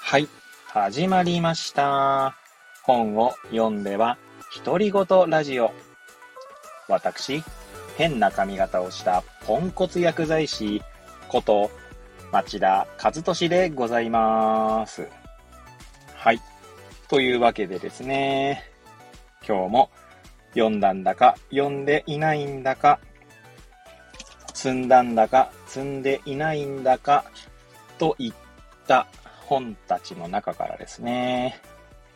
はい、始まりました。本を読んでは独り言ラジオ。私、変な髪型をしたポンコツ薬剤師こと町田和俊でございます。はい、というわけでですね、今日も読んだんだか読んでいないんだか、積んだんだか積んでいないんだかといった本たちの中からですね、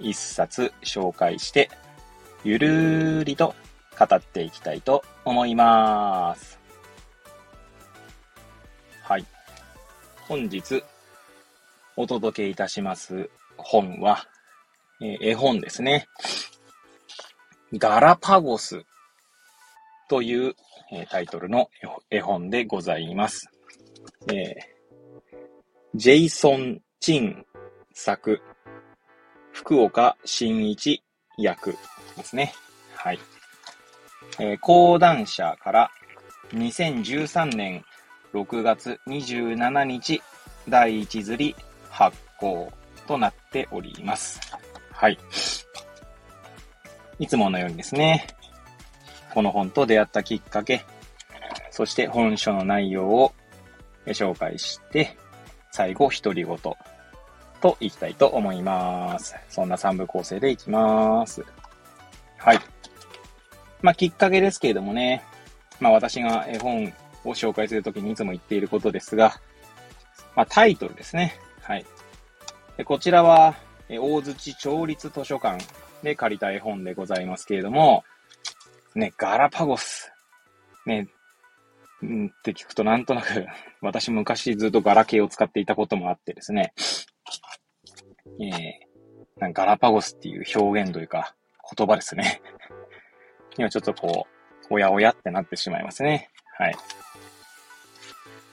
一冊紹介してゆるりと語っていきたいと思います。はい、本日お届けいたします本は、絵本ですね。ガラパゴスという、タイトルの絵本でございます。ジェイソン・チン作、福岡伸一役ですね。はい。講談社から2013年6月27日第一刷り発行となっております。はい。いつものようにですね、この本と出会ったきっかけ、そして本書の内容を紹介して、最後独り言といきたいと思います。そんな3部構成でいきます。はい。まあきっかけですけれどもね、まあ私が絵本を紹介するときにいつも言っていることですが、まあタイトルですね。はい。でこちらは大槌町立図書館で借りた絵本でございますけれども、ね、ガラパゴス。ね、って聞くとなんとなく、私昔ずっとガラケーを使っていたこともあってですね、なんかガラパゴスっていう表現というか、言葉ですね。今ちょっとこう、おやおやってなってしまいますね。はい。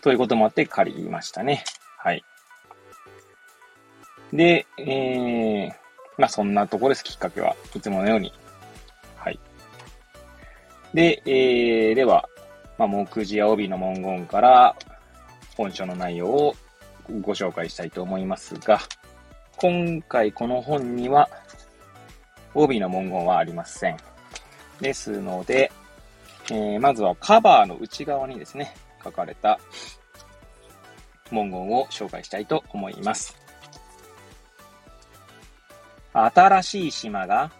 ということもあって借りましたね。はい。で、まあそんなとこです、きっかけは。いつものように。はい。で、では、まあ、目次や帯の文言から本書の内容をご紹介したいと思いますが、今回この本には帯の文言はありません。ですので、まずはカバーの内側にですね、書かれた文言を紹介したいと思います。新しい島が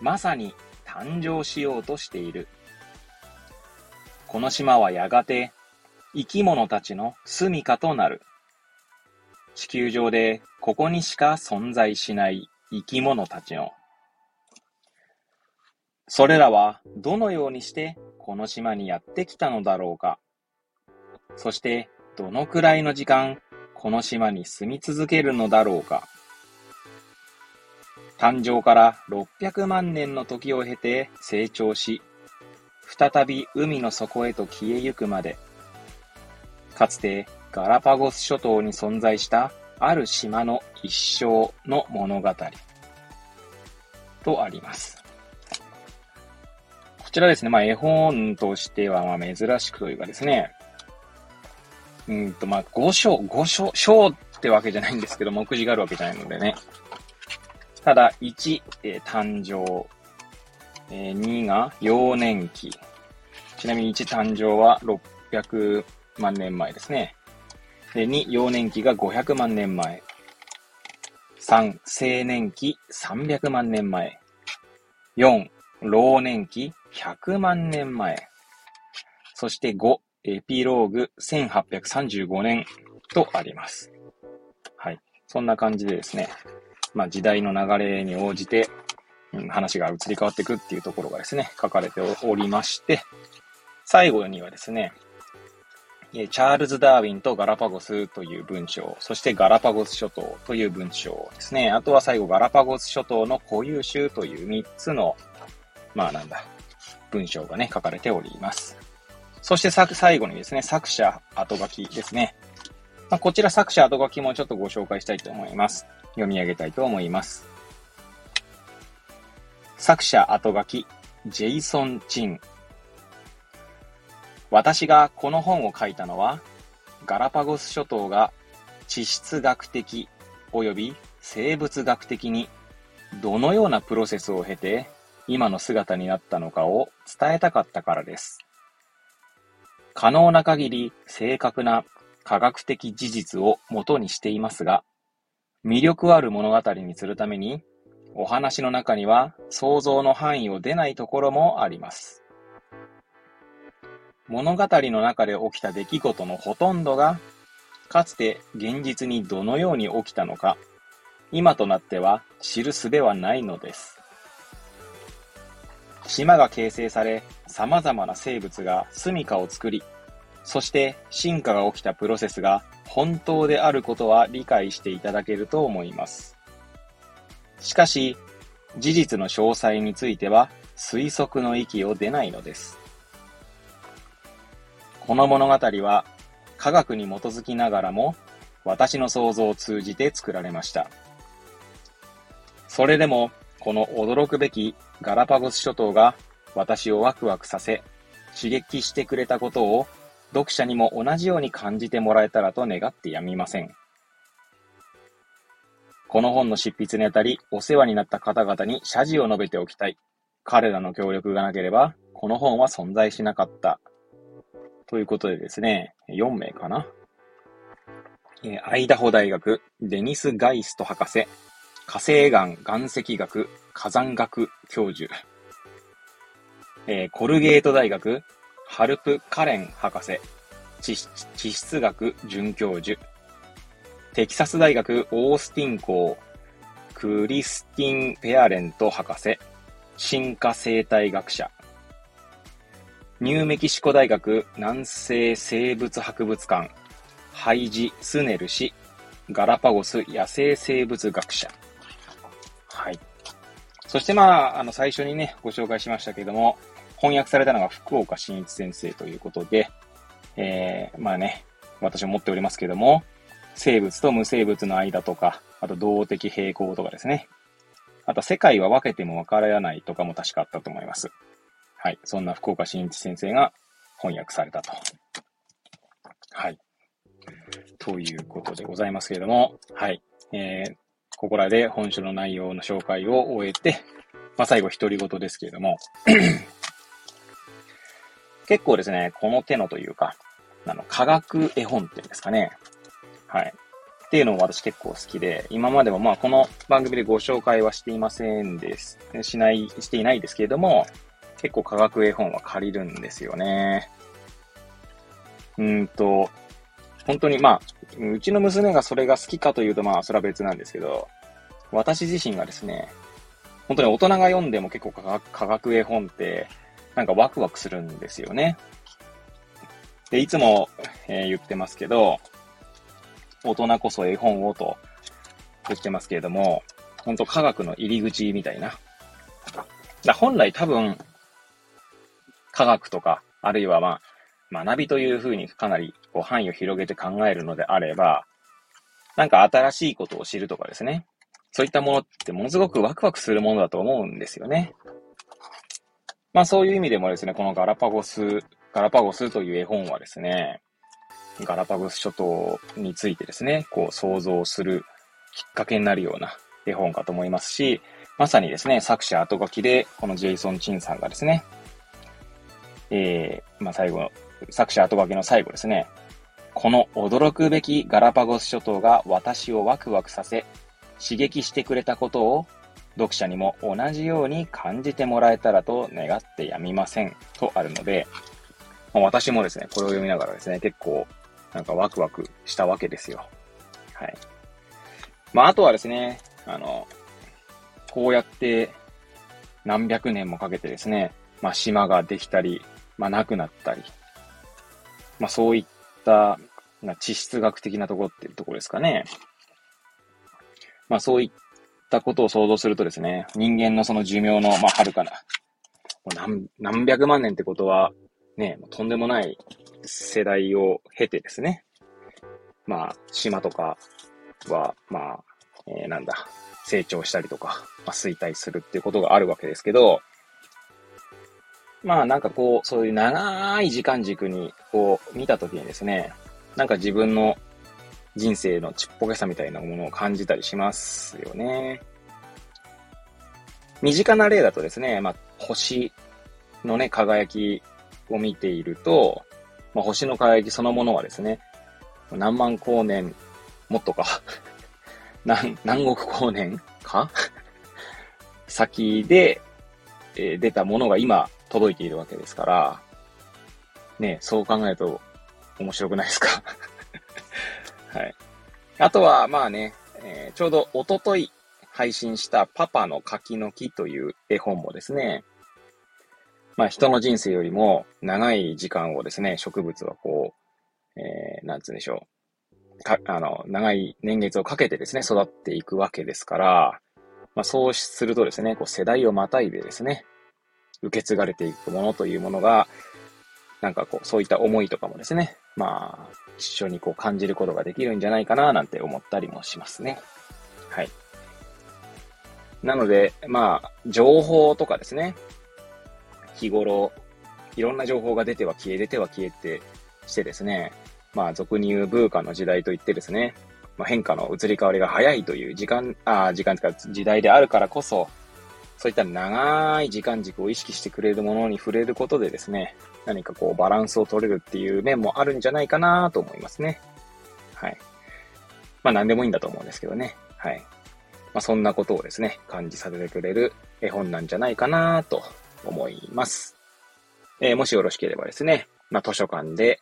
まさに誕生しようとしている。この島はやがて生き物たちの住みかとなる。地球上でここにしか存在しない生き物たちの。それらはどのようにしてこの島にやってきたのだろうか。そしてどのくらいの時間この島に住み続けるのだろうか。誕生から600万年の時を経て成長し、再び海の底へと消えゆくまで、かつてガラパゴス諸島に存在したある島の一生の物語とあります。こちらですね、まあ絵本としてはまあ珍しくというかですね、まあ5章ってわけじゃないんですけど、目次があるわけじゃないのでね。ただ、1、誕生。2が幼年期。ちなみに1、誕生は600万年前ですね。で、2、幼年期が500万年前。3、青年期300万年前。4、老年期100万年前。そして5、エピローグ1835年とあります。はい。そんな感じでですね。まあ、時代の流れに応じて、話が移り変わっていくっていうところがですね、書かれておりまして、最後にはですね、チャールズ・ダーウィンとガラパゴスという文章、そしてガラパゴス諸島という文章ですね、あとは最後ガラパゴス諸島の固有種という3つの、まあなんだ、文章がね、書かれております。そして最後にですね、作者後書きですね。まあ、こちら作者後書きもちょっとご紹介したいと思います。読み上げたいと思います。作者後書きジェイソン・ジン。私がこの本を書いたのは、ガラパゴス諸島が地質学的および生物学的にどのようなプロセスを経て今の姿になったのかを伝えたかったからです。可能な限り正確な科学的事実を元にしていますが、魅力ある物語にするために、お話の中には想像の範囲を出ないところもあります。物語の中で起きた出来事のほとんどが、かつて現実にどのように起きたのか、今となっては知る術はないのです。島が形成され、様々な生物が住処を作り、そして進化が起きたプロセスが本当であることは理解していただけると思います。しかし、事実の詳細については推測の域を出ないのです。この物語は科学に基づきながらも私の想像を通じて作られました。それでもこの驚くべきガラパゴス諸島が私をワクワクさせ、刺激してくれたことを読者にも同じように感じてもらえたらと願ってやみません。この本の執筆にあたりお世話になった方々に謝辞を述べておきたい。彼らの協力がなければこの本は存在しなかった。ということでですね、4名かな。アイダホ大学、デニス・ガイスト博士、火成岩岩石学、火山学教授、コルゲート大学、ハルプ・カレン博士、地質学准教授、テキサス大学オースティン校、クリスティン・ペアレント博士、進化生態学者、ニューメキシコ大学南西生物博物館、ハイジ・スネル氏、ガラパゴス野生生物学者。はい。そして最初にね、ご紹介しましたけども、翻訳されたのが福岡伸一先生ということで、私も持っておりますけども、生物と無生物の間とか、あと動的平衡とかですね。あと世界は分けても分からないとかも確かあったと思います。はい。そんな福岡伸一先生が翻訳されたと。はい。ということでございますけれども、はい。ここらで本書の内容の紹介を終えて、最後独り言ですけれども、結構ですね、この手のというか、科学絵本っていうんですかね。はい。っていうのも私結構好きで、今までもこの番組でご紹介はしていませんです。していないですけれども、結構科学絵本は借りるんですよね。本当にうちの娘がそれが好きかというとそれは別なんですけど、私自身がですね、本当に大人が読んでも結構科学絵本ってワクワクするんですよね。で、いつも、言ってますけど、大人こそ絵本をと言ってますけれども、本当科学の入り口みたいな。本来多分、科学とか、あるいは学びというふうにかなり範囲を広げて考えるのであれば、新しいことを知るとかですね。そういったものってものすごくワクワクするものだと思うんですよね。そういう意味でもですね、このガラパゴスという絵本はですね、ガラパゴス諸島についてですね、想像するきっかけになるような絵本かと思いますし、まさにですね、作者後書きで、このジェイソン・チンさんがですね、最後の、作者後書きの最後ですね、この驚くべきガラパゴス諸島が私をワクワクさせ、刺激してくれたことを読者にも同じように感じてもらえたらと願ってやみませんとあるので、私もですね、これを読みながらですね、結構ワクワクしたわけですよ。はい。あとはですね、こうやって何百年もかけてですね、島ができたり、なくなったり、そういった地質学的なところっていうところですかね。そういったことを想像するとですね、人間のその寿命の遥かな、何百万年ってことはね、とんでもない世代を経てですね、島とかは成長したりとか衰退するっていうことがあるわけですけど、まあなんかこう、そういう長い時間軸にこう見たときにですね、なんか自分の人生のちっぽけさみたいなものを感じたりしますよね。身近な例だとですね、まあ星のね、輝きを見ていると、まあ、星の輝きそのものはですね、何万光年もっとか何億光年か先で、出たものが今届いているわけですから、ね、そう考えると面白くないですか、はい、あとはまあね、ちょうど一昨日配信したパパの柿の木という絵本もですね、まあ人の人生よりも長い時間をですね、植物はこう、なんつうんでしょう。長い年月をかけてですね、育っていくわけですから、まあそうするとですね、こう世代をまたいでですね、受け継がれていくものというものが、なんかこう、そういった思いとかもですね、まあ一緒にこう感じることができるんじゃないかななんて思ったりもしますね。はい。なので、まあ、情報とかですね、日頃いろんな情報が出ては消えってしてですね、まあ俗に言うブーカの時代といってですね、まあ、変化の移り変わりが早いという時代であるからこそ、そういった長い時間軸を意識してくれるものに触れることでですね、何かこうバランスを取れるっていう面もあるんじゃないかなと思いますね。はい。まあ何でもいいんだと思うんですけどね。はい。まあそんなことをですね、感じさせてくれる絵本なんじゃないかなと思います。もしよろしければですね、まあ、図書館で、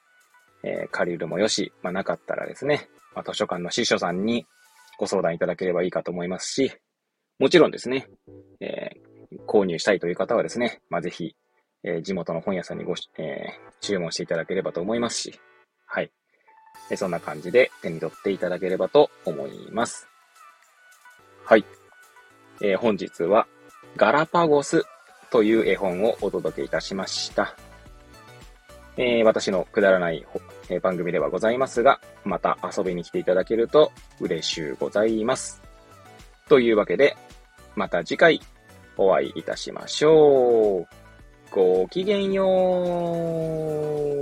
借りるもよし、まあ、なかったらですね、まあ、図書館の司書さんにご相談いただければいいかと思いますし、もちろんですね、購入したいという方はですね、まあ、ぜひ、地元の本屋さんに注文していただければと思いますし、はい。そんな感じで手に取っていただければと思います。はい。本日はガラパゴスという絵本をお届けいたしました。私のくだらない番組ではございますが、また遊びに来ていただけると嬉しゅうございます。というわけで、また次回お会いいたしましょう。ごきげんよう。